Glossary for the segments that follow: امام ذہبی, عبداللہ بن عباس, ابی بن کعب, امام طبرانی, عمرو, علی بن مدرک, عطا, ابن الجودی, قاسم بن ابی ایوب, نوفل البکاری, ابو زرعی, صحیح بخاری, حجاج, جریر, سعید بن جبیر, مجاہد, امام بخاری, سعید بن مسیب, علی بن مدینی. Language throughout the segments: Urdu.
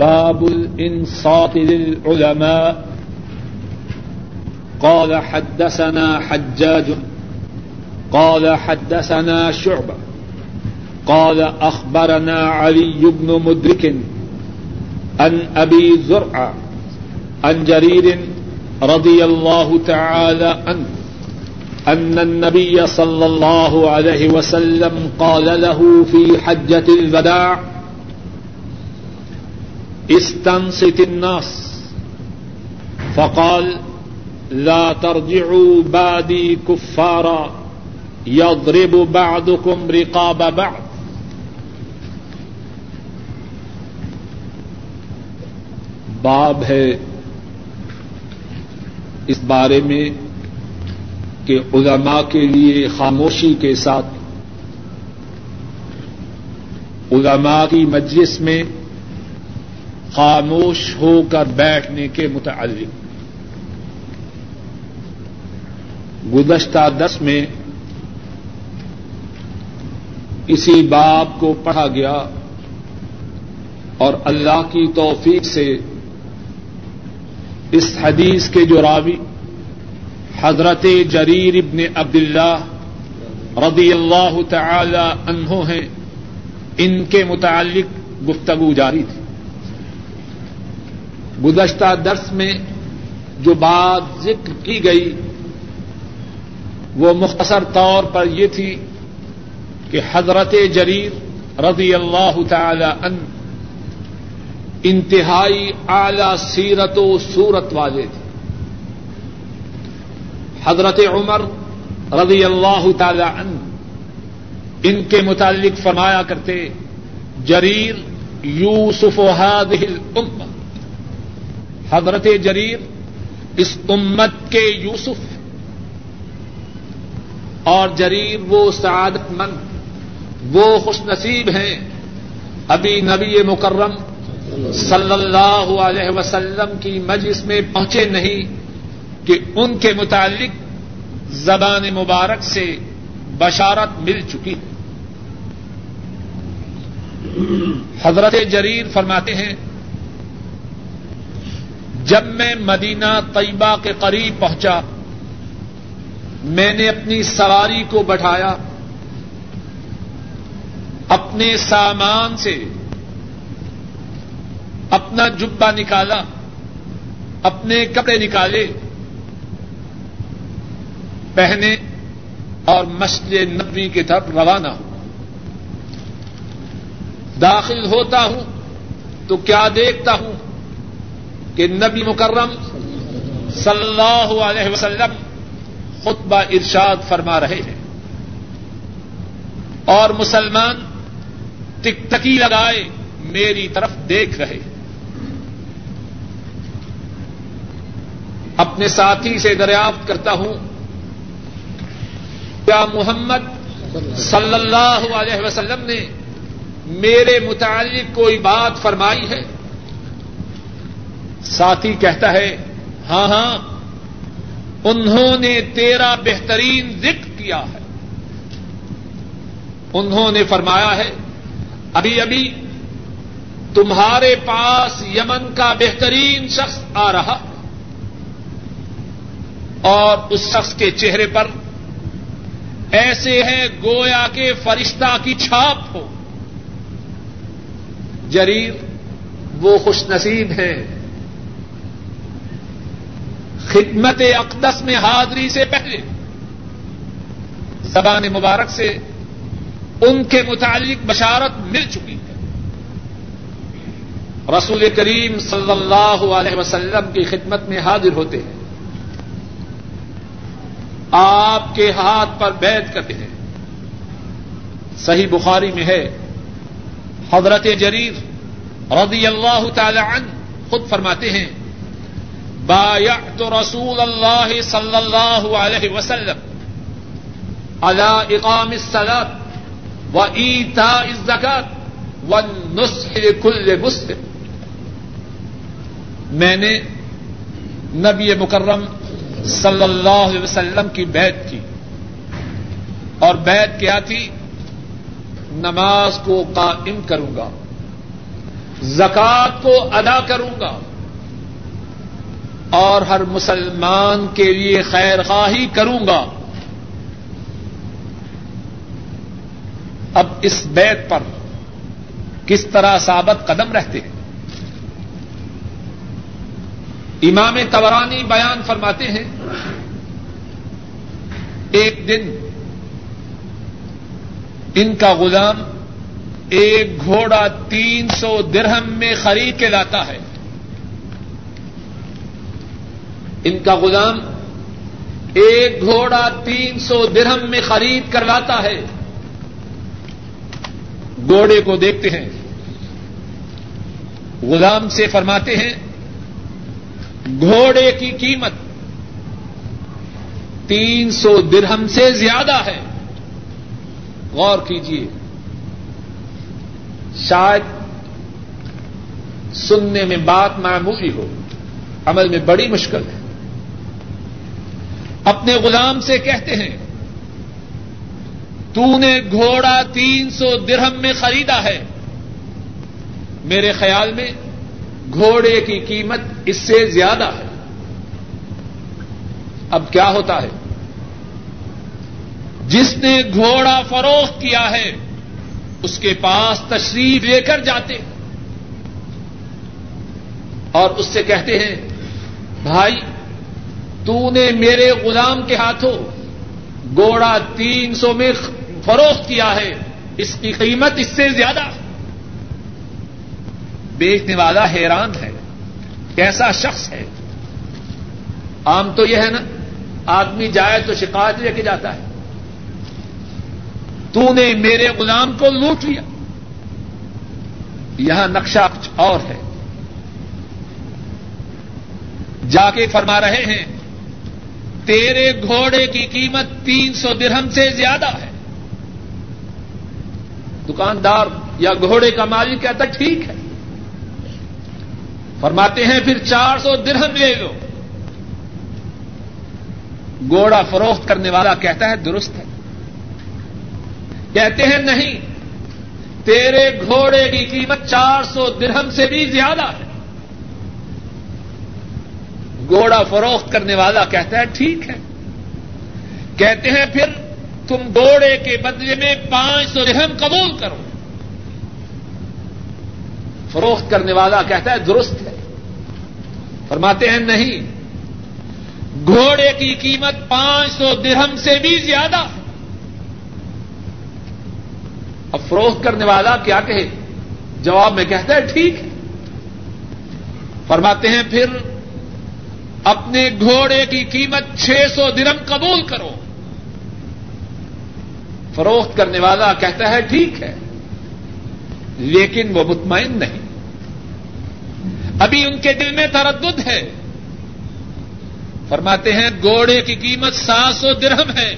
باب الانصات للعلماء قال حدثنا حجاج قال حدثنا شعبہ قال اخبرنا علی بن مدرک عن ابی زرعی عن جریر رضی اللہ تعالی عنہ ان النبي صلى الله عليه وسلم قال له في حجة الوداع استنصت الناس فقال لا ترجعوا بعدي كفارا يضرب بعضكم رقاب بعض باب ہے اس بارے میں کہ علماء کے لیے خاموشی کے ساتھ علماء کی مجلس میں خاموش ہو کر بیٹھنے کے متعلق گزشتہ درس میں اسی باب کو پڑھا گیا اور اللہ کی توفیق سے اس حدیث کے جو راوی حضرت جریر ابن عبداللہ رضی اللہ تعالی عنہ ہیں ان کے متعلق گفتگو جاری تھی. گزشتہ درس میں جو بات ذکر کی گئی وہ مختصر طور پر یہ تھی کہ حضرت جریر رضی اللہ تعالی عنہ انتہائی اعلی سیرت و صورت والے تھے. حضرت عمر رضی اللہ تعالی عنہ ان کے متعلق فرمایا کرتے جریر یوسف هذه الامہ, حضرت جریر اس امت کے یوسف, اور جریر وہ سعادت مند وہ خوش نصیب ہیں ابھی نبی مکرم صلی اللہ علیہ وسلم کی مجلس میں پہنچے نہیں کہ ان کے متعلق زبان مبارک سے بشارت مل چکی. حضرت جریر فرماتے ہیں جب میں مدینہ طیبہ کے قریب پہنچا میں نے اپنی سواری کو بٹھایا, اپنے سامان سے اپنا جبہ نکالا, اپنے کپڑے نکالے پہنے اور مسجد نبوی کی طرف روانہ ہوں. داخل ہوتا ہوں تو کیا دیکھتا ہوں کہ نبی مکرم صلی اللہ علیہ وسلم خطبہ ارشاد فرما رہے ہیں اور مسلمان ٹکٹکی لگائے میری طرف دیکھ رہے ہیں. اپنے ساتھی سے دریافت کرتا ہوں کیا محمد صلی اللہ علیہ وسلم نے میرے متعلق کوئی بات فرمائی ہے؟ ساتھی کہتا ہے ہاں ہاں انہوں نے تیرا بہترین ذکر کیا ہے, انہوں نے فرمایا ہے ابھی ابھی تمہارے پاس یمن کا بہترین شخص آ رہا اور اس شخص کے چہرے پر ایسے ہیں گویا کے فرشتہ کی چھاپ ہو. جریر وہ خوش نصیب ہیں خدمت اقدس میں حاضری سے پہلے زبان مبارک سے ان کے متعلق بشارت مل چکی ہے. رسول کریم صلی اللہ علیہ وسلم کی خدمت میں حاضر ہوتے ہیں, آپ کے ہاتھ پر بیعت کرتے ہیں. صحیح بخاری میں ہے حضرت جریر رضی اللہ تعالی عنہ خود فرماتے ہیں بایعت رسول اللہ صلی اللہ علیہ وسلم علی اقام الصلاۃ و ایتاء الزکاۃ والنصح لکل مسلم. میں نے نبی مکرم صلی اللہ علیہ وسلم کی بیعت کی, اور بیعت کیا تھی؟ نماز کو قائم کروں گا, زکوٰۃ کو ادا کروں گا اور ہر مسلمان کے لیے خیر خواہی کروں گا. اب اس بیت پر کس طرح ثابت قدم رہتے ہیں؟ امام طبرانی بیان فرماتے ہیں ایک دن ان کا غلام ایک گھوڑا 300 درہم میں خرید کے لاتا ہے. ان کا غلام ایک گھوڑا 300 درہم میں خرید کر لاتا ہے. گھوڑے کو دیکھتے ہیں, غلام سے فرماتے ہیں گھوڑے کی قیمت 300 درہم سے زیادہ ہے. غور کیجیے, شاید سننے میں بات معمولی ہو, عمل میں بڑی مشکل ہے. اپنے غلام سے کہتے ہیں تو نے گھوڑا 300 درہم میں خریدا ہے, میرے خیال میں گھوڑے کی قیمت اس سے زیادہ ہے. اب کیا ہوتا ہے؟ جس نے گھوڑا فروخت کیا ہے اس کے پاس تشریف لے کر جاتے اور اس سے کہتے ہیں بھائی تو نے میرے غلام کے ہاتھوں گھوڑا 300 میں فروخت کیا ہے, اس کی قیمت اس سے زیادہ. بیچنے والا حیران ہے کیسا شخص ہے. عام تو یہ ہے نا آدمی جائے تو شکایت لے کے جاتا ہے, تو نے میرے غلام کو لوٹ لیا. یہاں نقشہ کچھ اور ہے. جا کے فرما رہے ہیں تیرے گھوڑے کی قیمت 300 درہم سے زیادہ ہے. دکاندار یا گھوڑے کا مالک کہتا ٹھیک ہے. فرماتے ہیں پھر 400 درہم لے لو. گھوڑا فروخت کرنے والا کہتا ہے درست ہے. کہتے ہیں نہیں, تیرے گھوڑے کی قیمت 400 درہم سے بھی زیادہ ہے. گھوڑا فروخت کرنے والا کہتا ہے ٹھیک ہے. کہتے ہیں پھر تم گھوڑے کے بدلے میں 500 درہم قبول کرو. فروخت کرنے والا کہتا ہے درست ہے. فرماتے ہیں نہیں, گھوڑے کی قیمت 500 درہم سے بھی زیادہ. اب فروخت کرنے والا کیا کہے؟ جواب میں کہتا ہے ٹھیک ہے. فرماتے ہیں پھر اپنے گھوڑے کی قیمت 600 درہم قبول کرو. فروخت کرنے والا کہتا ہے ٹھیک ہے, لیکن وہ مطمئن نہیں, ابھی ان کے دل میں تردد ہے. فرماتے ہیں گھوڑے کی قیمت 700 درہم ہے,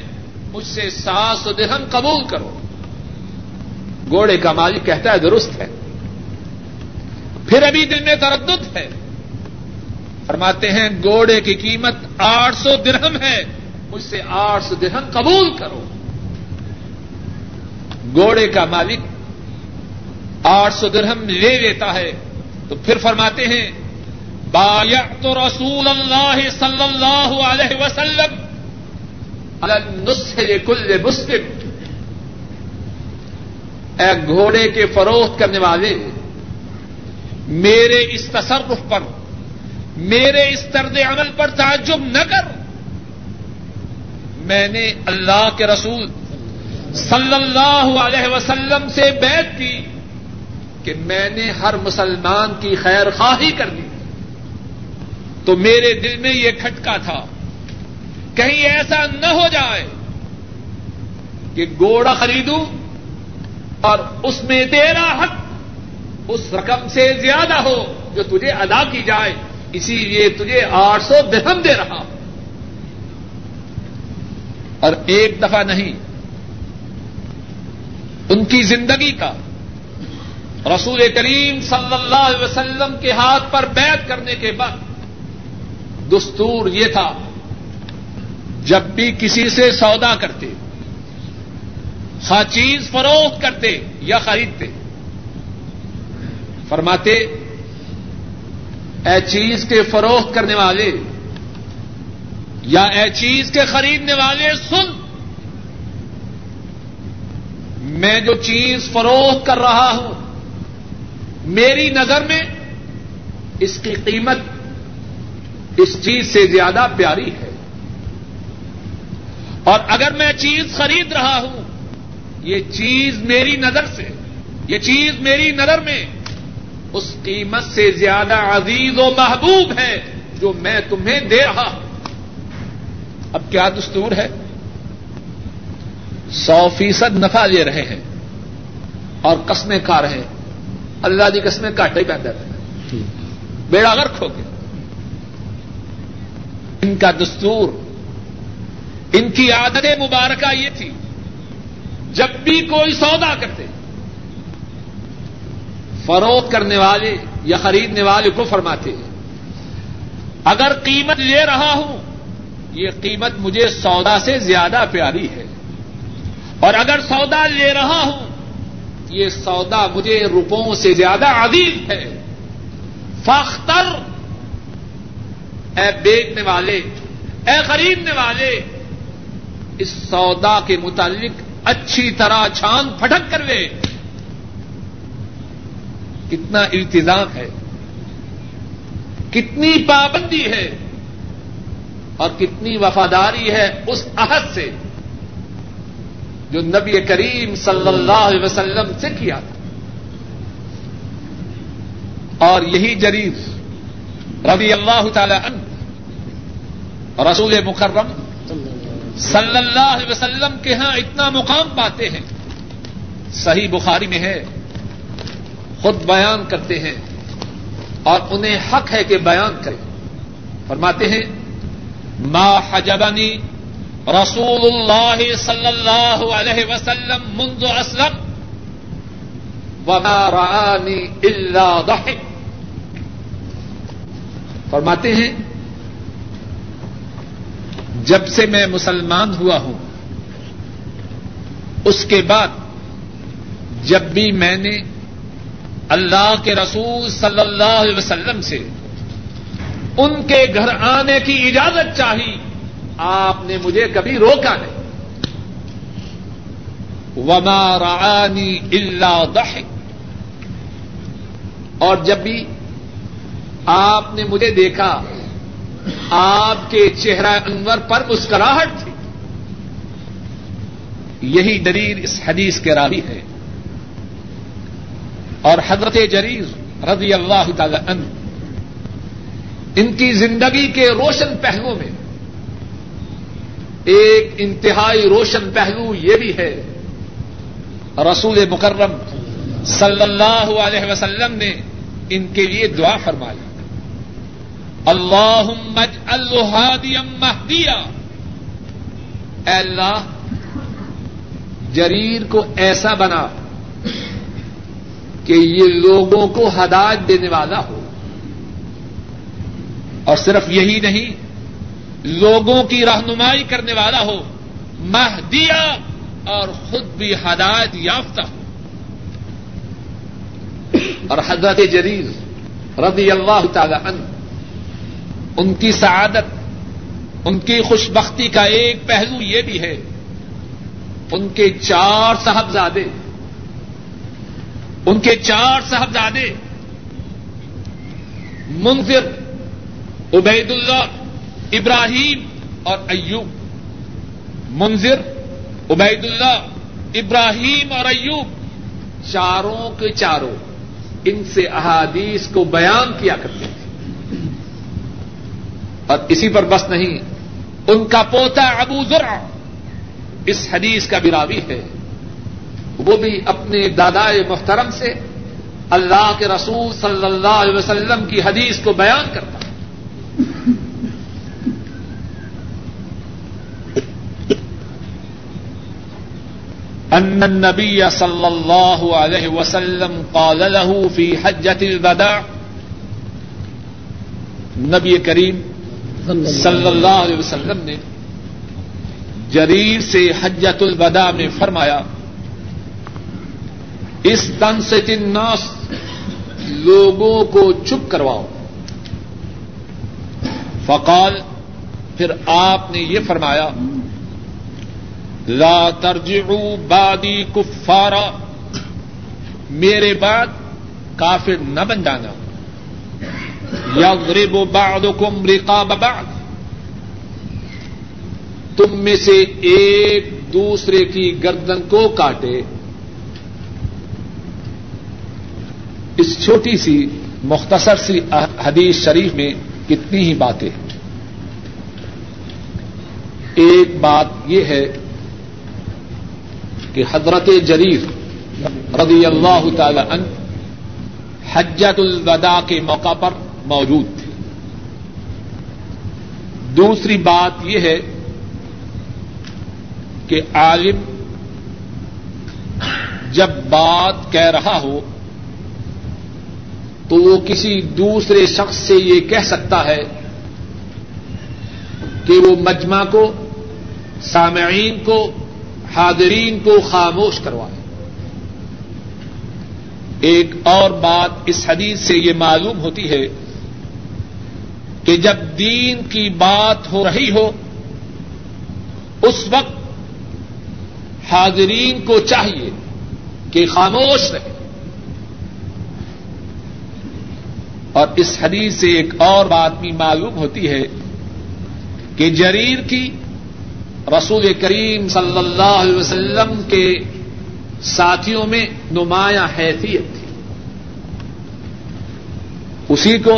مجھ سے 700 درہم قبول کرو. گھوڑے کا مالک کہتا ہے درست ہے. پھر ابھی دل میں تردد ہے. فرماتے ہیں گھوڑے کی قیمت 800 درہم ہے, مجھ سے 800 درہم قبول کرو. گھوڑے کا مالک 800 درہم لے لیتا ہے. تو پھر فرماتے ہیں بایعت رسول اللہ صلی اللہ علیہ وسلم علی النصح لکل مسلم. اے گھوڑے کے فروخت کرنے والے, میرے اس تصرف پر, میرے اس طرز عمل پر تعجب نہ کر. میں نے اللہ کے رسول صلی اللہ علیہ وسلم سے بیعت کی کہ میں نے ہر مسلمان کی خیر خواہی کر دی. تو میرے دل میں یہ کھٹکا تھا کہیں ایسا نہ ہو جائے کہ گھوڑا خریدوں اور اس میں تیرا حق اس رقم سے زیادہ ہو جو تجھے ادا کی جائے, اسی لیے تجھے 800 درہم دے رہا. اور ایک دفعہ نہیں, ان کی زندگی کا رسول کریم صلی اللہ علیہ وسلم کے ہاتھ پر بیعت کرنے کے بعد دستور یہ تھا جب بھی کسی سے سودا کرتے, خواہ چیز فروخت کرتے یا خریدتے, فرماتے اے چیز کے فروخت کرنے والے یا اے چیز کے خریدنے والے سن، میں جو چیز فروخت کر رہا ہوں میری نظر میں اس کی قیمت اس چیز سے زیادہ پیاری ہے، اور اگر میں چیز خرید رہا ہوں یہ چیز میری نظر سے، یہ چیز میری نظر میں اس قیمت سے زیادہ عزیز و محبوب ہے جو میں تمہیں دے رہا ہوں۔ اب کیا دستور ہے؟ 100% نفع لے رہے ہیں اور قسمیں کھا رہے ہیں، اللہ کی قسمیں کاٹے بہتر ہے، بیڑا غرق ہو گیا۔ ان کا دستور، ان کی عادت مبارکہ یہ تھی جب بھی کوئی سودا کرتے، فروخت کرنے والے یا خریدنے والے کو فرماتے اگر قیمت لے رہا ہوں یہ قیمت مجھے سودا سے زیادہ پیاری ہے، اور اگر سودا لے رہا ہوں یہ سودا مجھے روپوں سے زیادہ عزیز ہے۔ فاختر، اے بیچنے والے، اے خریدنے والے، اس سودا کے متعلق اچھی طرح چھان پھٹک کر لے۔ کتنا التزام ہے، کتنی پابندی ہے، اور کتنی وفاداری ہے اس عہد سے جو نبی کریم صلی اللہ علیہ وسلم سے کیا تھا۔ اور یہی جریر رضی اللہ تعالی عنہ رسول مکرم صلی اللہ علیہ وسلم کے ہاں اتنا مقام پاتے ہیں، صحیح بخاری میں ہے، خود بیان کرتے ہیں اور انہیں حق ہے کہ بیان کریں۔ فرماتے ہیں ما حجبنی رسول اللہ صلی اللہ علیہ وسلم منذ اسلم وما رآنی الا ضحک۔ فرماتے ہیں جب سے میں مسلمان ہوا ہوں اس کے بعد جب بھی میں نے اللہ کے رسول صلی اللہ علیہ وسلم سے ان کے گھر آنے کی اجازت چاہی آپ نے مجھے کبھی روکا نہیں۔ وما رآنی الا ضحک، اور جب بھی آپ نے مجھے دیکھا آپ کے چہرہ انور پر مسکراہٹ تھی۔ یہی جریر اس حدیث کے راوی ہے، اور حضرت جریر رضی اللہ تعالی عنہ ان کی زندگی کے روشن پہلوؤں میں ایک انتہائی روشن پہلو یہ بھی ہے، رسول مکرم صلی اللہ علیہ وسلم نے ان کے لیے دعا فرمائی، اللہم اجعل ہادیا مہدیا، اے اللہ جریر کو ایسا بنا کہ یہ لوگوں کو ہدایت دینے والا ہو، اور صرف یہی نہیں لوگوں کی رہنمائی کرنے والا ہو، مہدیا، اور خود بھی ہدایت یافتہ ہو۔ اور حضرت جریر رضی اللہ تعالی عنہ، ان کی سعادت، ان کی خوش بختی کا ایک پہلو یہ بھی ہے، ان کے 4 صاحبزادے، ان کے 4 صاحبزادے منذر، عبید اللہ، ابراہیم اور ایوب۔ منذر، عبید اللہ، ابراہیم اور ایوب، چاروں کے چاروں ان سے احادیث کو بیان کیا کرتے ہیں۔ اور اسی پر بس نہیں، ان کا پوتا ابو زرعی اس حدیث کا بھی راوی ہے، وہ بھی اپنے دادائے محترم سے اللہ کے رسول صلی اللہ علیہ وسلم کی حدیث کو بیان کرتا ہے۔ ان النبی صلی اللہ علیہ وسلم قال له فی حجۃ الوداع، نبی کریم صلی اللہ علیہ وسلم نے جریر سے حجۃ الوداع میں فرمایا، استنصت الناس لوگوں کو چپ کرواؤ. فقال، پھر آپ نے یہ فرمایا، لا ترجعوا بعدی کفارا، میرے بعد کافر نہ بن جانا. یضرب بعضکم رقاب بعض، تم میں سے ایک دوسرے کی گردن کو کاٹے. اس چھوٹی سی مختصر سی حدیث شریف میں کتنی ہی باتیں. ایک بات یہ ہے کہ حضرت جریر رضی اللہ تعالی عنہ حجۃ الوداع کے موقع پر موجود تھے. دوسری بات یہ ہے کہ عالم جب بات کہہ رہا ہو تو وہ کسی دوسرے شخص سے یہ کہہ سکتا ہے کہ وہ مجمع کو، سامعین کو، حاضرین کو خاموش کروائے. ایک اور بات اس حدیث سے یہ معلوم ہوتی ہے کہ جب دین کی بات ہو رہی ہو اس وقت حاضرین کو چاہیے کہ خاموش رہیں. اور اس حدیث سے ایک اور بات بھی معلوم ہوتی ہے کہ جریر کی رسول کریم صلی اللہ علیہ وسلم کے ساتھیوں میں نمایاں حیثیت تھی. اسی کو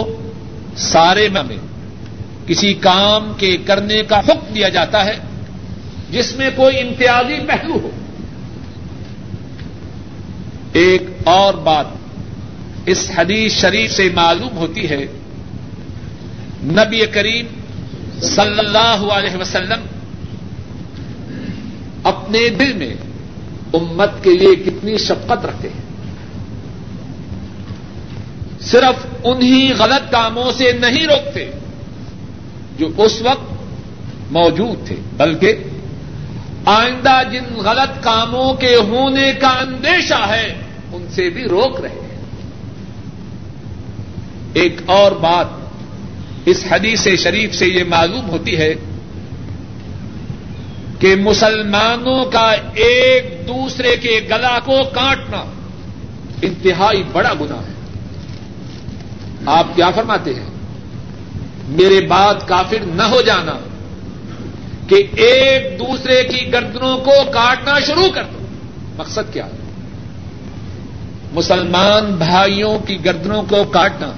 سارے میں کسی کام کے کرنے کا حکم دیا جاتا ہے جس میں کوئی امتیازی پہلو ہو. ایک اور بات اس حدیث شریف سے معلوم ہوتی ہے، نبی کریم صلی اللہ علیہ وسلم اپنے دل میں امت کے لیے کتنی شفقت رکھتے ہیں. صرف انہی غلط کاموں سے نہیں روکتے جو اس وقت موجود تھے، بلکہ آئندہ جن غلط کاموں کے ہونے کا اندیشہ ہے ان سے بھی روک رہے ہیں. ایک اور بات اس حدیث شریف سے یہ معلوم ہوتی ہے کہ مسلمانوں کا ایک دوسرے کے گلا کو کاٹنا انتہائی بڑا گناہ ہے. آپ کیا فرماتے ہیں؟ میرے بعد کافر نہ ہو جانا کہ ایک دوسرے کی گردنوں کو کاٹنا شروع کر دو. مقصد کیا ہے؟ مسلمان بھائیوں کی گردنوں کو کاٹنا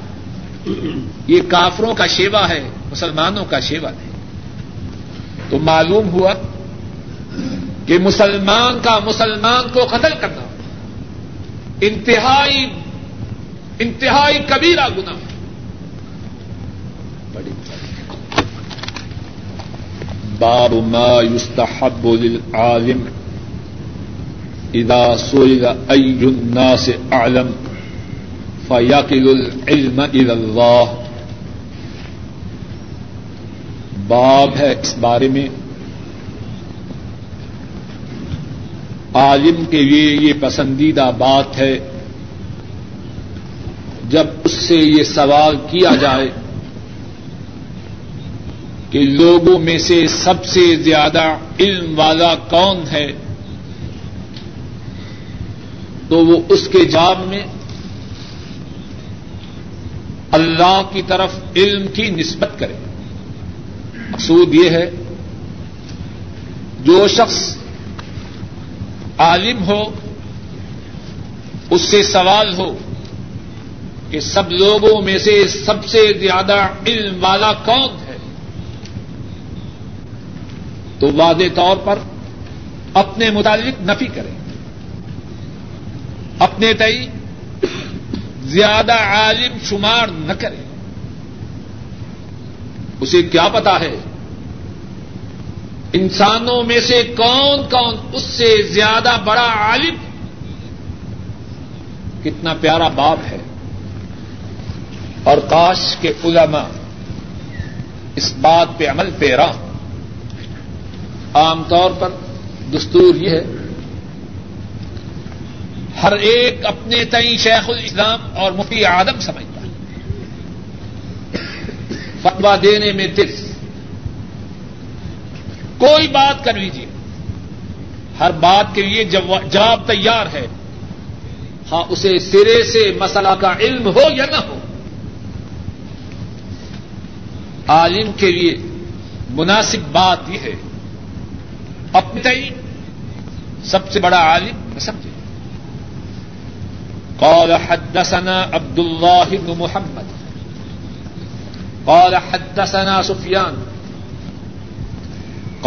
یہ کافروں کا شیوا ہے، مسلمانوں کا شیوا نہیں. تو معلوم ہوا کہ مسلمان کا مسلمان کو قتل کرنا انتہائی کبیرہ گناہ ہے. باب ما یستحب للعالم اذا سئل ای الناس اعلم فیقل العلم الی اللہ. باب ہے اس بارے میں عالم کے لیے یہ پسندیدہ بات ہے جب اس سے یہ سوال کیا جائے کہ لوگوں میں سے سب سے زیادہ علم والا کون ہے، تو وہ اس کے جواب میں اللہ کی طرف علم کی نسبت کرے. مقصود یہ ہے جو شخص عالم ہو اس سے سوال ہو کہ سب لوگوں میں سے سب سے زیادہ علم والا کون ہے، تو واضح طور پر اپنے متعلق نفی کرے. اپنے تئی زیادہ عالم شمار نہ کرے. اسے کیا پتا ہے انسانوں میں سے کون کون اس سے زیادہ بڑا عالم. کتنا پیارا باب ہے. اور کاش کے علماء اس بات پہ عمل پیرا. عام طور پر دستور یہ ہے ہر ایک اپنے تئیں شیخ الاسلام اور مفتی عالم سمجھتا ہے. فتویٰ دینے میں ترس، کوئی بات کر لیجیے، ہر بات کے لیے جواب تیار ہے، ہاں اسے سرے سے مسئلہ کا علم ہو یا نہ ہو. عالم کے لیے مناسب بات یہ ہے اپنے سب سے بڑا عالم سمجھے. قال حدثنا عبداللہ بن محمد قال حدثنا سفیان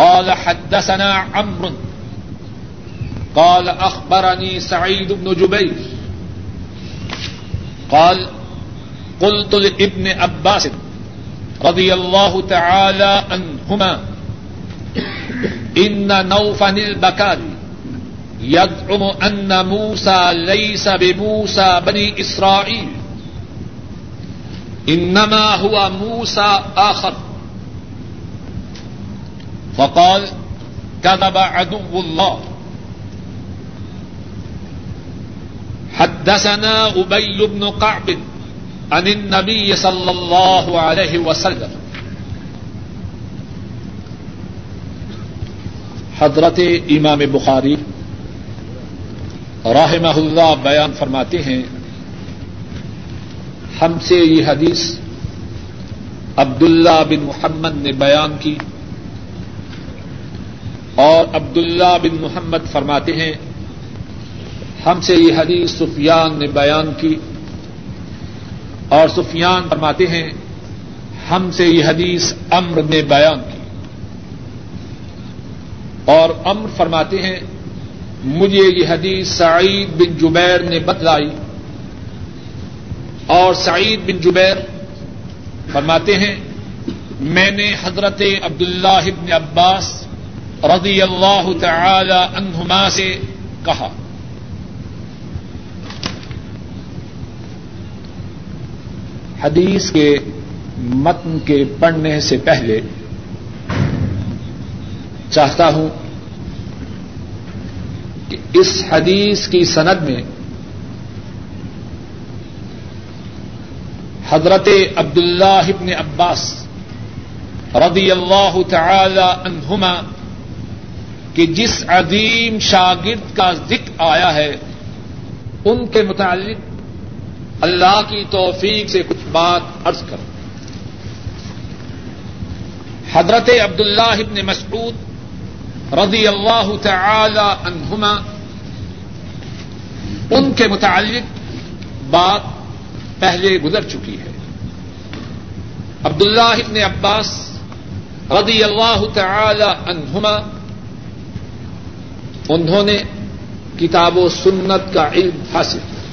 قال حدثنا عمرو قال اخبرني سعید بن جبیر قال قلت لابن عباس رضی اللہ تعالی عنہما ان نوفل البکاری یزعم ان موسی لیس بموسی بنی اسرائیل انما هو موسی آخر فقال كذب عدو الله. حدثنا ابی بن کعب عن النبی صلی اللہ علیہ وسلم. حضرت امام بخاری رحمہ اللہ بیان فرماتے ہیں، ہم سے یہ حدیث عبداللہ بن محمد نے بیان کی، اور عبداللہ بن محمد فرماتے ہیں ہم سے یہ حدیث سفیان نے بیان کی، اور سفیان فرماتے ہیں ہم سے یہ حدیث عمرو نے بیان کی، اور عمرو فرماتے ہیں مجھے یہ حدیث سعید بن جبیر نے بتلائی، اور سعید بن جبیر فرماتے ہیں میں نے حضرت عبداللہ بن عباس رضی اللہ تعالی عنہما سے کہا. حدیث کے متن کے پڑھنے سے پہلے چاہتا ہوں کہ اس حدیث کی سند میں حضرت عبداللہ بن عباس رضی اللہ تعالی عنہما کہ جس عظیم شاگرد کا ذکر آیا ہے ان کے متعلق اللہ کی توفیق سے کچھ بات عرض کروں. حضرت عبداللہ بن مسعود رضی اللہ تعالی عنہما ان کے متعلق بات پہلے گزر چکی ہے. عبداللہ بن عباس رضی اللہ تعالی عنہما انہوں نے کتاب و سنت کا علم حاصل کیا،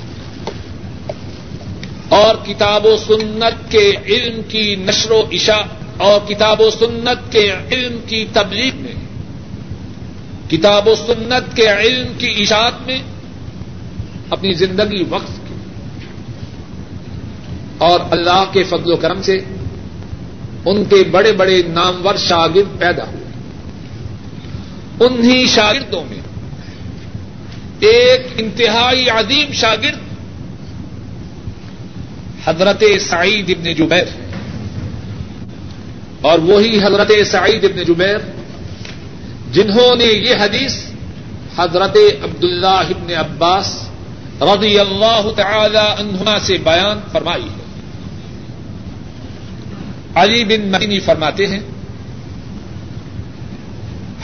اور کتاب و سنت کے علم کی نشر و اشاع اور کتاب و سنت کے علم کی تبلیغ میں، کتاب و سنت کے علم کی اشاعت میں اپنی زندگی وقف کی، اور اللہ کے فضل و کرم سے ان کے بڑے بڑے نامور شاگرد پیدا ہوئے. انہی شاگردوں میں ایک انتہائی عظیم شاگرد حضرت سعید ابن جبیر، اور وہی حضرت سعید ابن جبیر جنہوں نے یہ حدیث حضرت عبداللہ ابن عباس رضی اللہ تعالی عنہما سے بیان فرمائی ہے. علی بن مدینی فرماتے ہیں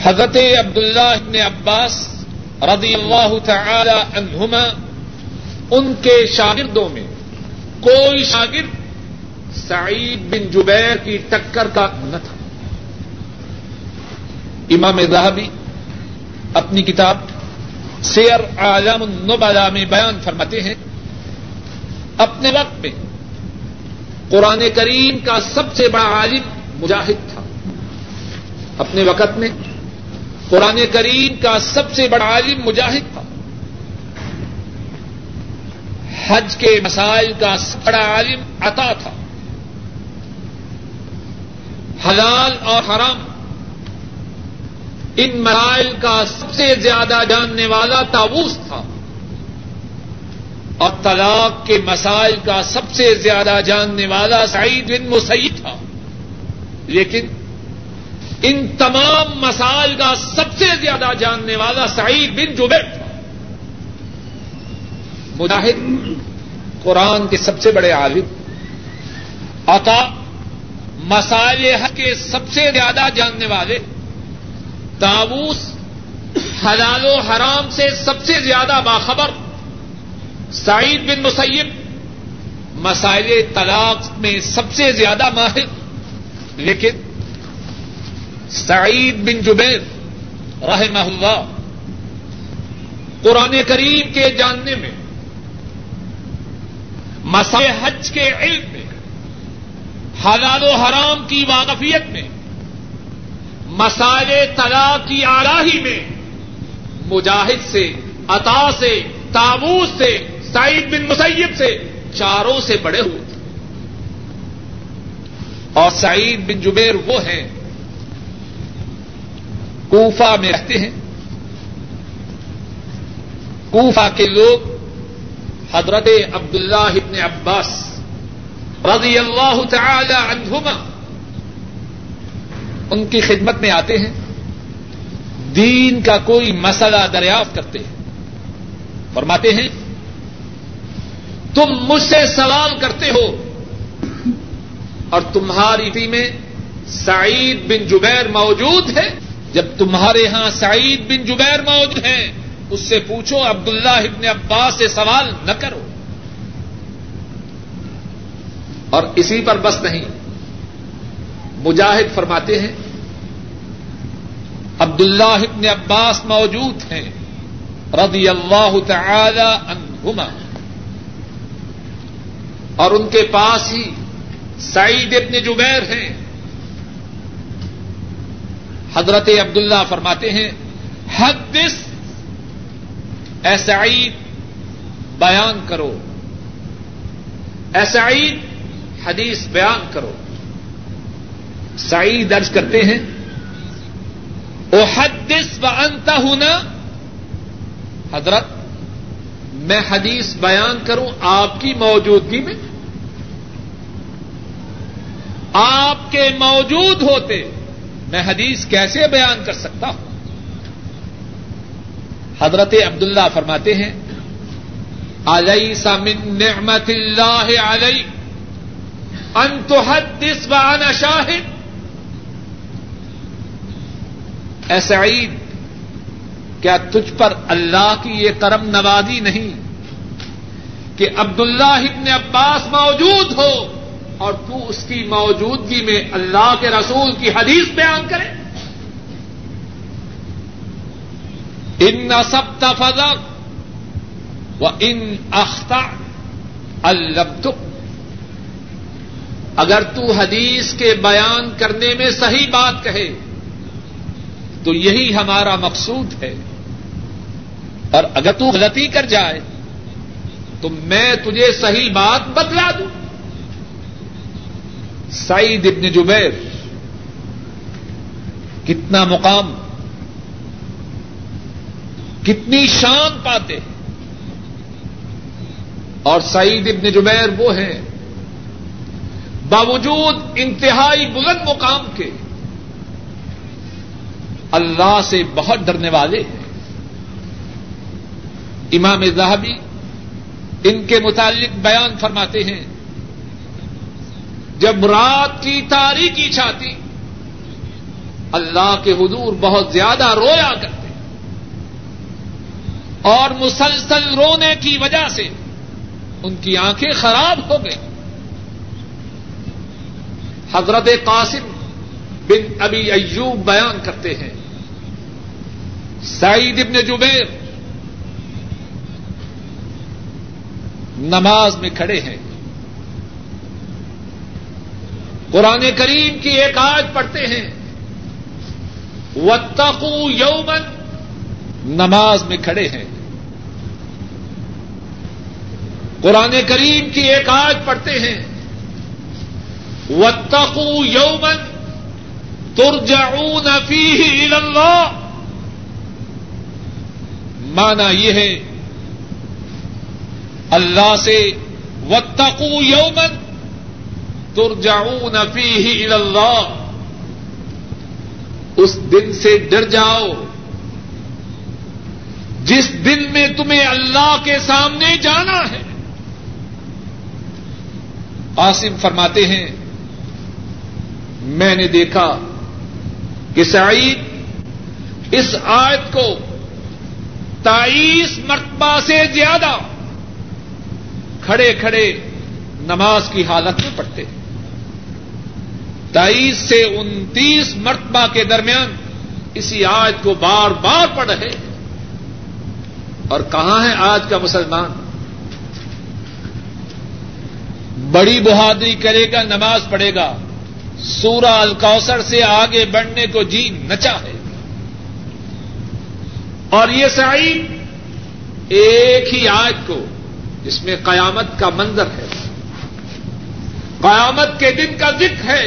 حضرت عبداللہ ابن عباس رضی اللہ تعالی عنہما ان کے شاگردوں میں کوئی شاگرد سعید بن جبیر کی ٹکر کا نہ تھا. امام ذہبی اپنی کتاب سیر اعلام النبلا میں بیان فرماتے ہیں اپنے وقت میں قرآن کریم کا سب سے بڑا عالم مجاہد تھا. اپنے وقت میں قرآن کریم کا سب سے بڑا عالم مجاہد تھا. حج کے مسائل کا بڑا عالم عطا تھا. حلال اور حرام ان مسائل کا سب سے زیادہ جاننے والا تاوس تھا. اور طلاق کے مسائل کا سب سے زیادہ جاننے والا سعید بن مسیب تھا، لیکن ان تمام مسائل کا سب سے زیادہ جاننے والا سعید بن جبیر تھا۔ مجاہد قرآن کے سب سے بڑے عالم، عطا مسائل حق کے سب سے زیادہ جاننے والے، تاوس حلال و حرام سے سب سے زیادہ باخبر، سعید بن مسیب مسائل طلاق میں سب سے زیادہ ماہر، لیکن سعید بن جبیر رحمہ اللہ قرآن کریم کے جاننے میں، مسائل حج کے علم میں، حلال و حرام کی واقفیت میں، مسائل طلاق کی آراہی میں مجاہد سے، عطا سے، تاووس سے، سعید بن مسیب سے، چاروں سے بڑے ہوئے۔ اور سعید بن جبیر وہ ہیں، کوفہ میں رہتے ہیں، کوفہ کے لوگ حضرت عبداللہ بن عباس رضی اللہ تعالی عنہما ان کی خدمت میں آتے ہیں، دین کا کوئی مسئلہ دریافت کرتے ہیں، فرماتے ہیں تم مجھ سے سوال کرتے ہو اور تمہاری ٹیم میں سعید بن جبیر موجود ہے، جب تمہارے ہاں سعید بن جبیر موجود ہیں اس سے پوچھو عبداللہ ابن عباس سے سوال نہ کرو۔ اور اسی پر بس نہیں، مجاہد فرماتے ہیں عبداللہ ابن عباس موجود ہیں رضی اللہ تعالی عنہما، اور ان کے پاس ہی سعید ابن جبیر ہیں۔ حضرت عبداللہ فرماتے ہیں حدث، اے سعید بیان کرو، اے سعید حدیث بیان کرو۔ سعید عرض کرتے ہیں احدث وانت ہنا، حضرت میں حدیث بیان کروں آپ کی موجودگی میں، آپ کے موجود ہوتے میں حدیث کیسے بیان کر سکتا ہوں؟ حضرت عبداللہ فرماتے ہیں الیس من نعمت اللہ علی ان تحدث وانا شاہد، اے سعید کیا تجھ پر اللہ کی یہ کرم نوازی نہیں کہ عبداللہ ابن عباس موجود ہو اور تو اس کی موجودگی میں اللہ کے رسول کی حدیث بیان کرے؟ ان اصبت فضل و ان اخطأت علمتک، اگر تو حدیث کے بیان کرنے میں صحیح بات کہے تو یہی ہمارا مقصود ہے، اور اگر تو غلطی کر جائے تو میں تجھے صحیح بات بتلا دوں۔ سعید ابن جبیر کتنا مقام، کتنی شان پاتے، اور سعید ابن جبیر وہ ہیں باوجود انتہائی بلند مقام کے اللہ سے بہت ڈرنے والے ہیں۔ امام ذہبی ان کے متعلق بیان فرماتے ہیں جب رات کی تاریکی چھاتی اللہ کے حضور بہت زیادہ رویا کرتے، اور مسلسل رونے کی وجہ سے ان کی آنکھیں خراب ہو گئیں۔ حضرت قاسم بن ابی ایوب بیان کرتے ہیں سعید ابن جبیر نماز میں کھڑے ہیں، قرآن کریم کی ایک آیت پڑھتے ہیں واتقوا یوما، نماز میں کھڑے ہیں، قرآن کریم کی ایک آیت پڑھتے ہیں واتقوا یوما ترجعون فیہ الی اللہ، معنی یہ ہے اللہ سے واتقوا یوما ترجعون فیہ الی اللہ، اس دن سے ڈر جاؤ جس دن میں تمہیں اللہ کے سامنے جانا ہے۔ قاسم فرماتے ہیں میں نے دیکھا کہ سعید اس آیت کو 23 مرتبہ سے زیادہ کھڑے کھڑے نماز کی حالت میں پڑھتے ہیں، 23 سے 29 مرتبہ کے درمیان اسی آیت کو بار بار پڑھ رہے ہیں۔ اور کہاں ہے آج کا مسلمان؟ بڑی بہادری کرے گا، نماز پڑھے گا، سورہ الکوثر سے آگے بڑھنے کو جی نہ چاہے، اور یہ سعید ایک ہی آیت کو جس میں قیامت کا منظر ہے، قیامت کے دن کا ذکر ہے،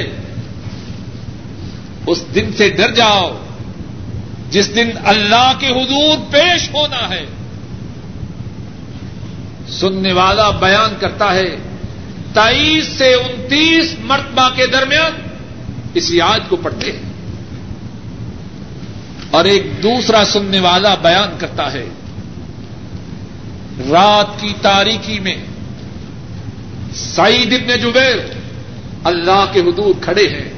اس دن سے ڈر جاؤ جس دن اللہ کے حضور پیش ہونا ہے۔ سننے والا بیان کرتا ہے 23 سے 29 مرتبہ کے درمیان اسی آیت کو پڑھتے ہیں، اور ایک دوسرا سننے والا بیان کرتا ہے رات کی تاریکی میں سعید بن جبیر اللہ کے حضور کھڑے ہیں،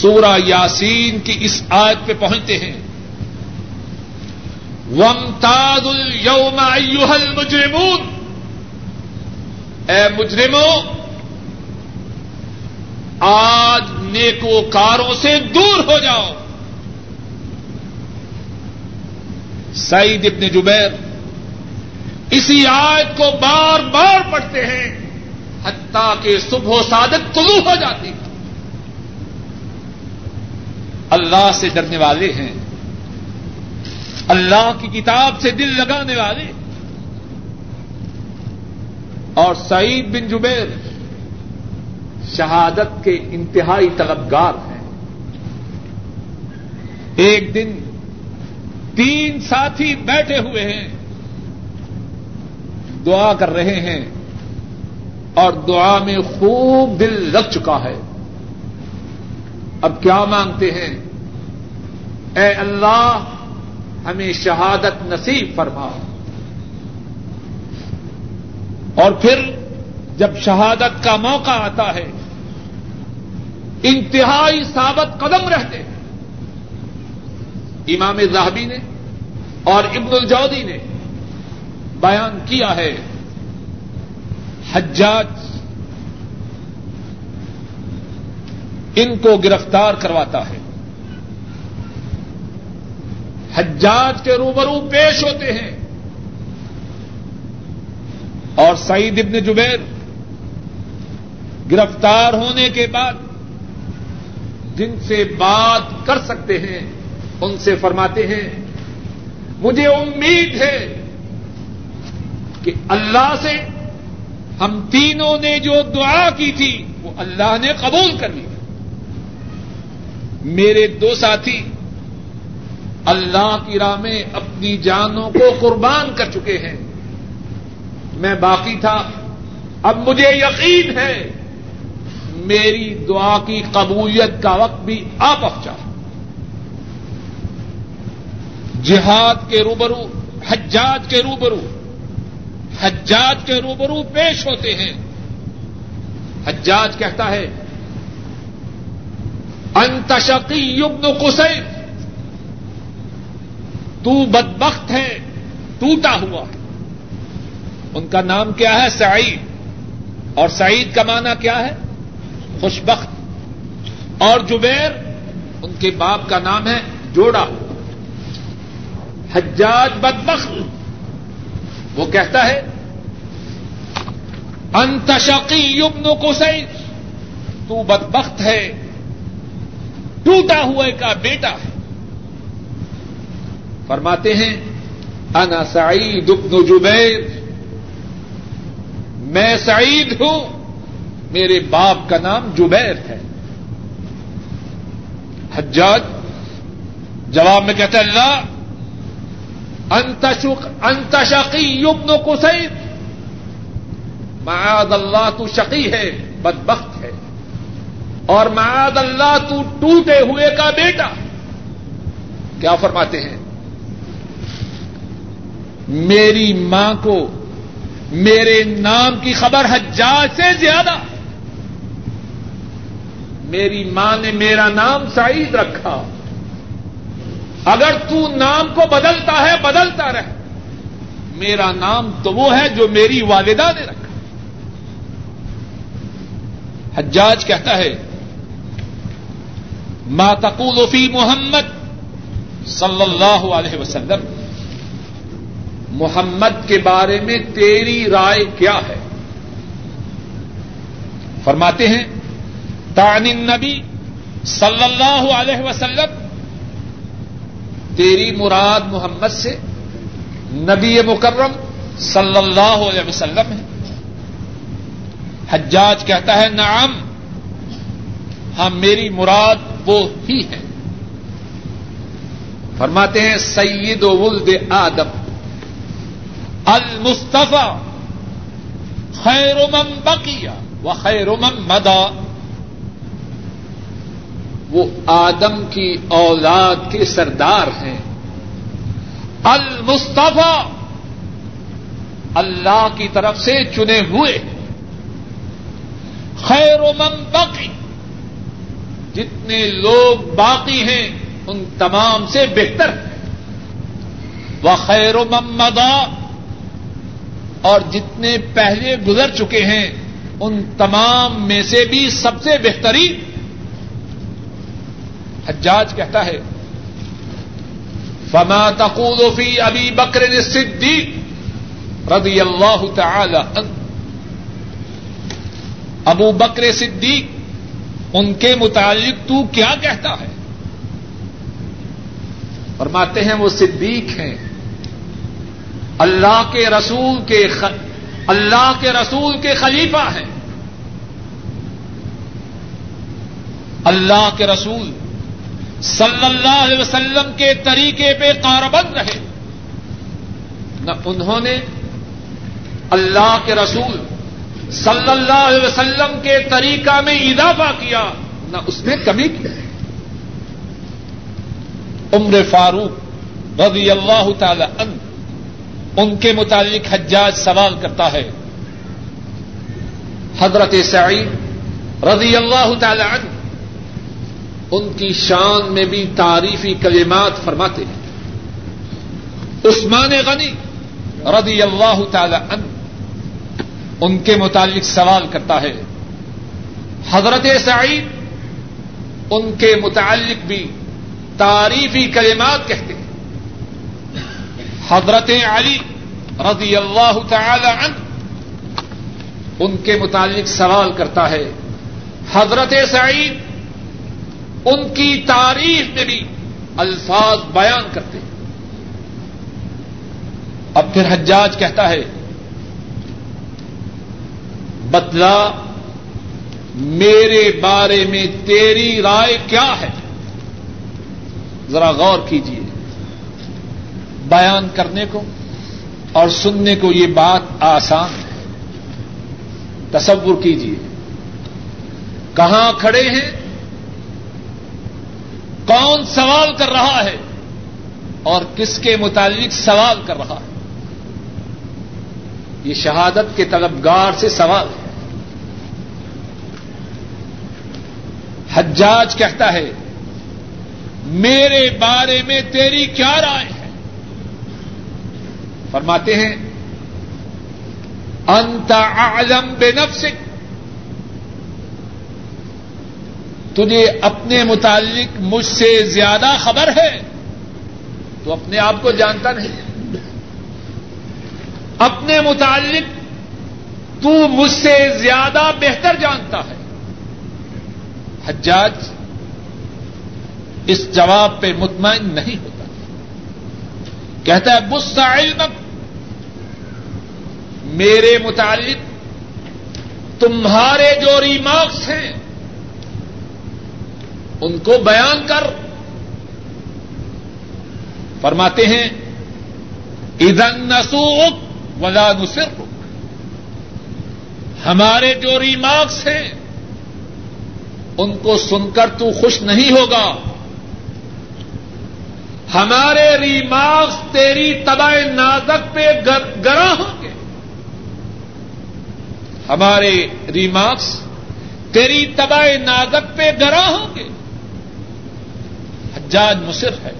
سورہ یاسین کی اس آیت پہ پہنچتے ہیں، وَامْتَازُوا الْيَوْمَ أَيُّهَا الْمُجْرِمُونَ، اے مجرموں آج نیکوکاروں سے دور ہو جاؤ۔ سعید بن جبیر اسی آیت کو بار بار پڑھتے ہیں حتیٰ کہ صبح و صادق طلوع ہو جاتی ہے۔ اللہ سے ڈرنے والے ہیں، اللہ کی کتاب سے دل لگانے والے، اور سعید بن جبیر شہادت کے انتہائی طلبگار ہیں۔ ایک دن 3 ساتھی بیٹھے ہوئے ہیں، دعا کر رہے ہیں، اور دعا میں خوب دل لگ چکا ہے۔ اب کیا مانگتے ہیں؟ اے اللہ ہمیں شہادت نصیب فرما۔ اور پھر جب شہادت کا موقع آتا ہے انتہائی ثابت قدم رہتے ہیں۔ امام ذہبی نے اور ابن الجودی نے بیان کیا ہے، حجاج ان کو گرفتار کرواتا ہے، حجاج کے روبرو پیش ہوتے ہیں، اور سعید بن جبیر گرفتار ہونے کے بعد جن سے بات کر سکتے ہیں ان سے فرماتے ہیں مجھے امید ہے کہ اللہ سے ہم تینوں نے جو دعا کی تھی وہ اللہ نے قبول کر لی۔ میرے 2 ساتھی اللہ کی راہ میں اپنی جانوں کو قربان کر چکے ہیں، میں باقی تھا، اب مجھے یقین ہے میری دعا کی قبولیت کا وقت بھی آ پہنچا۔ حجاج کے روبرو پیش ہوتے ہیں، حجاج کہتا ہے انت شقی ابن قصی، تو بدبخت ہے، ٹوٹا ہوا ہے۔ ان کا نام کیا ہے؟ سعید، اور سعید کا معنی کیا ہے؟ خوشبخت، اور جبیر ان کے باپ کا نام ہے جوڑا ہوا۔ حجاج بدبخت، وہ کہتا ہے انت شقی ابن قصی، تو بدبخت ہے، ٹوٹا ہوئے کا بیٹا ہے۔ فرماتے ہیں انا سعید بن جبیر، میں سعید ہوں، میرے باپ کا نام جبیر ہے۔ حجاج جواب میں کہتا ہے اللہ انت شقی بن قصی، معاذ اللہ تو شقی ہے، بدبخت ہے، اور معاذ اللہ تو ٹوٹے ہوئے کا بیٹا. کیا فرماتے ہیں؟ میری ماں کو میرے نام کی خبر حجاج سے زیادہ، میری ماں نے میرا نام سعید رکھا، اگر تو نام کو بدلتا ہے بدلتا رہ، میرا نام تو وہ ہے جو میری والدہ نے رکھا. حجاج کہتا ہے ما تقول فی محمد صلی اللہ علیہ وسلم، محمد کے بارے میں تیری رائے کیا ہے؟ فرماتے ہیں تعنی النبی صلی اللہ علیہ وسلم، تیری مراد محمد سے نبی مکرم صلی اللہ علیہ وسلم ہے. حجاج کہتا ہے نعم، ہاں میری مراد وہ ہی ہے. فرماتے ہیں سید ولد آدم المصطفیٰ خیر من بقی وخیر من مدا، وہ آدم کی اولاد کے سردار ہیں. المصطفیٰ اللہ کی طرف سے چنے ہوئے، خیر من بقی جتنے لوگ باقی ہیں ان تمام سے بہتر ہیں. وخیر من مدا، اور جتنے پہلے گزر چکے ہیں ان تمام میں سے بھی سب سے بہترین. حجاج کہتا ہے فما تقول فی ابی بکر الصدیق رضی اللہ تعالی عنہ، ابو بکر صدیق ان کے متعلق تو کیا کہتا ہے؟ فرماتے ہیں وہ صدیق ہیں، اللہ کے رسول کے خلیفہ ہیں. اللہ کے رسول صلی اللہ علیہ وسلم کے طریقے پہ کاربند رہے، نہ انہوں نے اللہ کے رسول صلی اللہ علیہ وسلم کے طریقہ میں اضافہ کیا نہ اس میں کمی کی. عمر فاروق رضی اللہ تعالی عنہ، ان کے متعلق حجاج سوال کرتا ہے. حضرت سعید رضی اللہ تعالی عنہ ان کی شان میں بھی تعریفی کلمات فرماتے ہیں. عثمان غنی رضی اللہ تعالی عنہ ان کے متعلق سوال کرتا ہے. حضرت سعید ان کے متعلق بھی تعریفی کلمات کہتے ہیں. حضرت علی رضی اللہ تعالی عنہ ان کے متعلق سوال کرتا ہے. حضرت سعید ان کی تعریف میں بھی الفاظ بیان کرتے ہیں. اب پھر حجاج کہتا ہے بتلا میرے بارے میں تیری رائے کیا ہے؟ ذرا غور کیجیے، بیان کرنے کو اور سننے کو یہ بات آسان ہے. تصور کیجیے کہاں کھڑے ہیں، کون سوال کر رہا ہے اور کس کے متعلق سوال کر رہا ہے. یہ شہادت کے طلبگار سے سوال ہے. حجاج کہتا ہے میرے بارے میں تیری کیا رائے ہے؟ فرماتے ہیں انت اعلم بنفسک، تجھے اپنے متعلق مجھ سے زیادہ خبر ہے، تو اپنے آپ کو جانتا نہیں، اپنے متعلق تو مجھ سے زیادہ بہتر جانتا ہے. حجاج اس جواب پہ مطمئن نہیں ہوتا، کہتا ہے بس علمک، میرے متعلق تمہارے جو ریمارکس ہیں ان کو بیان کر. فرماتے ہیں اذن نسوک ولا نسرک، ہمارے جو ریمارکس ہیں ان کو سن کر تو خوش نہیں ہوگا، ہمارے ریمارکس تیری طبع نازک پہ گراں ہوں گے، ہمارے ریمارکس تیری طبع نازک پہ گراں ہوں گے۔ حجاج مصر ہے،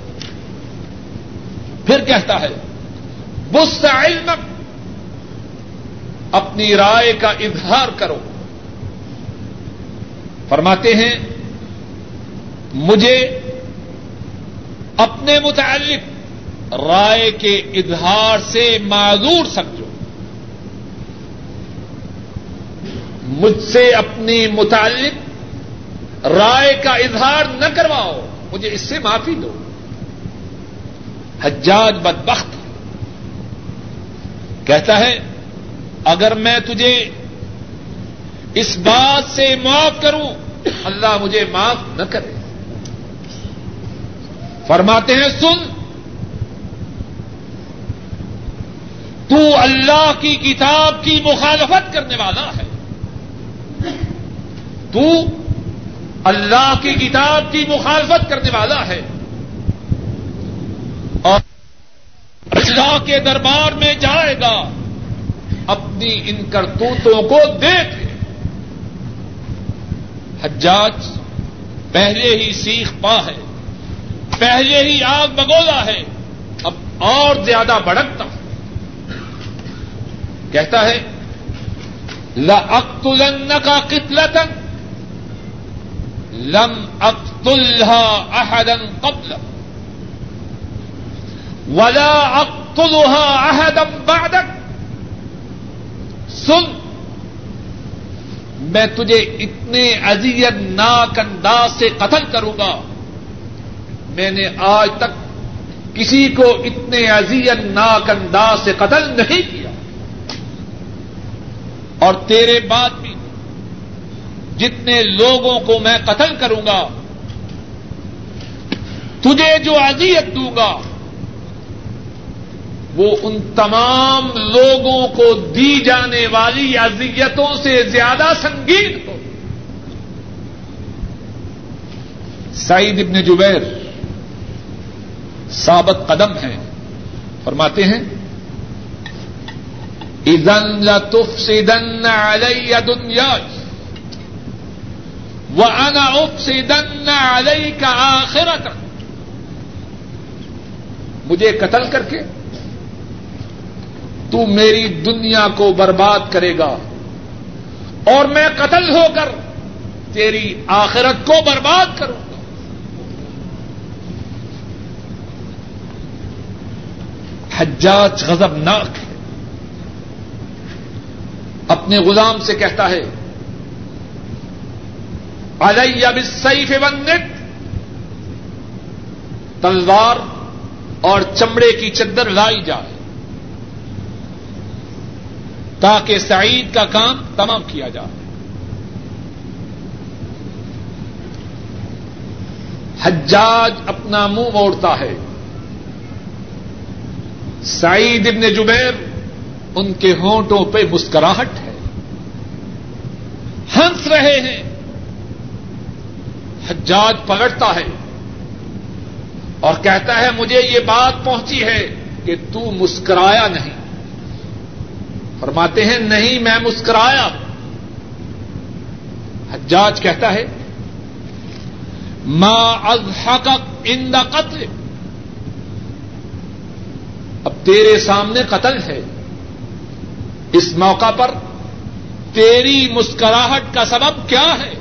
پھر کہتا ہے بس علمک، اپنی رائے کا اظہار کرو۔ فرماتے ہیں مجھے اپنے متعلق رائے کے اظہار سے معذور سمجھو، مجھ سے اپنی متعلق رائے کا اظہار نہ کرواؤ، مجھے اس سے معافی دو۔ حجاج بدبخت کہتا ہے اگر میں تجھے اس بات سے معاف کروں اللہ مجھے معاف نہ کرے۔ فرماتے ہیں سن، تو اللہ کی کتاب کی مخالفت کرنے والا ہے، تو اللہ کی کتاب کی مخالفت کرنے والا ہے اور اللہ کے دربار میں جائے گا، اپنی ان کرتوتوں کو دیکھ۔ حجاج پہلے ہی سیخ پا ہے، پہلے ہی آگ بگولا ہے، اب اور زیادہ بھڑکتا ہے۔ کہتا ہے لَأَقْتُلَنَّكَ قِتْلَةً لَمْ أَقْتُلْهَا أَحَدًا قَبْلَكَ وَلَا أَقْتُلُهَا أَحَدًا بَعْدَكَ، سن میں تجھے اتنے اذیت ناک انداز سے قتل کروں گا، میں نے آج تک کسی کو اتنے اذیت ناک انداز سے قتل نہیں کیا، اور تیرے بعد بھی جتنے لوگوں کو میں قتل کروں گا تجھے جو اذیت دوں گا وہ ان تمام لوگوں کو دی جانے والی اذیتوں سے زیادہ سنگین ہو۔ سعید بن جبیر ثابت قدم ہیں، فرماتے ہیں اذن لتفسدن علی دنیاک وانا افسدن علیک آخرتک، مجھے قتل کر کے تو میری دنیا کو برباد کرے گا اور میں قتل ہو کر تیری آخرت کو برباد کروں گا۔ حجاج غضبناک ہے، اپنے غلام سے کہتا ہے علی بالسیف والنت، تلوار اور چمڑے کی چادر لائی جائے تاکہ سعید کا کام تمام کیا جائے۔ حجاج اپنا منہ موڑتا ہے، سعید ابن جبیر ان کے ہونٹوں پہ مسکراہٹ ہے، ہنس رہے ہیں۔ حجاج پلٹتا ہے اور کہتا ہے مجھے یہ بات پہنچی ہے کہ تو مسکرایا نہیں۔ فرماتے ہیں نہیں میں مسکرایا۔ حجاج کہتا ہے ما اضحکک عند قتل، اب تیرے سامنے قتل ہے، اس موقع پر تیری مسکراہٹ کا سبب کیا ہے؟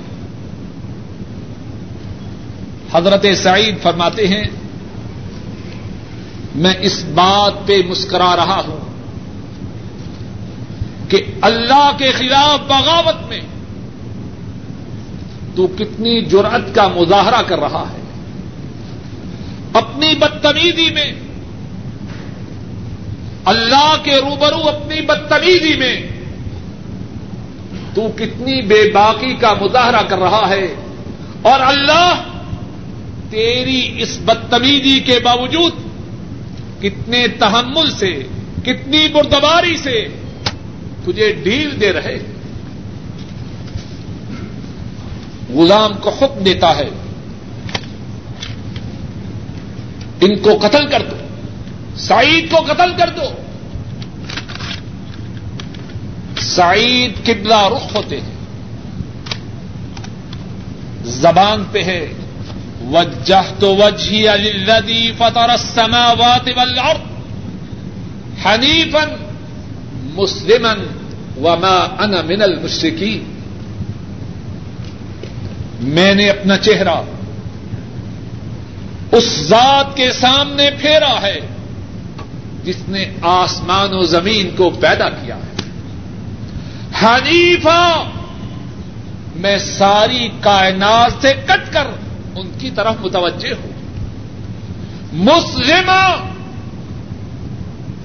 حضرت سعید فرماتے ہیں میں اس بات پہ مسکرا رہا ہوں کہ اللہ کے خلاف بغاوت میں تو کتنی جرأت کا مظاہرہ کر رہا ہے، اپنی بدتمیزی میں اللہ کے روبرو اپنی بدتمیزی میں تو کتنی بے باکی کا مظاہرہ کر رہا ہے، اور اللہ تیری اس بدتمیزی کے باوجود کتنے تحمل سے، کتنی بردباری سے تجھے ڈھیل دے رہے۔ غلام کو حکم دیتا ہے ان کو قتل کر دو, سعید کو قتل کر دو. سعید قبلہ رخ ہوتے ہیں, زبان پہ ہے وجہت وجہی للذی فطر السماوات والارض حنیفا مسلما وما انا من المشرکین. میں نے اپنا چہرہ اس ذات کے سامنے پھیرا ہے جس نے آسمان و زمین کو پیدا کیا ہے, حنیفہ میں ساری کائنات سے کٹ کر ان کی طرف متوجہ ہوں, مسلمہ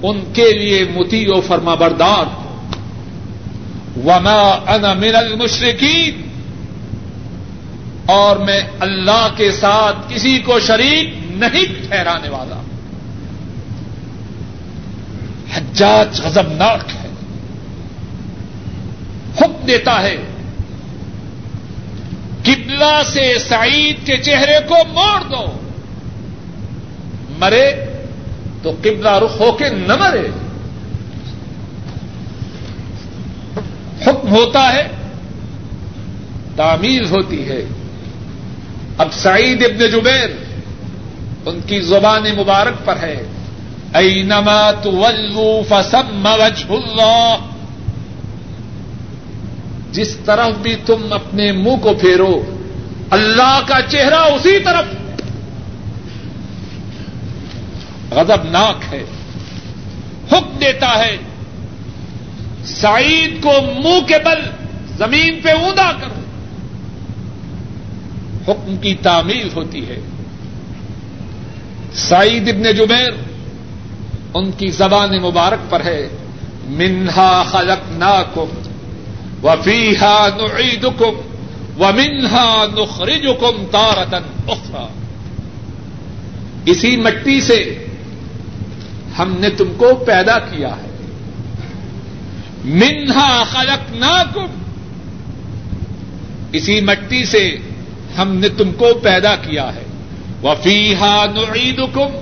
ان کے لیے مطیع و فرما بردار ہوں, وما انا من المشرکین اور میں اللہ کے ساتھ کسی کو شریک نہیں ٹھہرانے والا. حجاج غضبناک ہے, حکم دیتا ہے قبلہ سے سعید کے چہرے کو موڑ دو, مرے تو قبلہ رخ ہو کے نہ مرے. حکم ہوتا ہے, تعمیل ہوتی ہے. اب سعید ابن جبیر ان کی زبان مبارک پر ہے اینما تولوا فثم وجہ اللہ, جس طرف بھی تم اپنے منہ کو پھیرو اللہ کا چہرہ اسی طرف. غضبناک ہے, حکم دیتا ہے سعید کو منہ کے بل زمین پہ اوندا کرو. حکم کی تعمیل ہوتی ہے. سعید ابن جبیر ان کی زبان مبارک پر ہے منہا خلقناکم وفیہا نعیدکم ومنہا نخرجکم تارۃ اخری, اسی مٹی سے ہم نے تم کو پیدا کیا ہے. منہا خلقناکم, اسی مٹی سے ہم نے تم کو پیدا کیا ہے. وفیہا نعیدکم,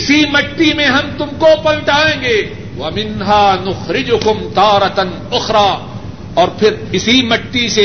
اسی مٹی میں ہم تم کو پلٹائیں گے. ومنہا نخرجکم تارۃ اخری, اور پھر اسی مٹی سے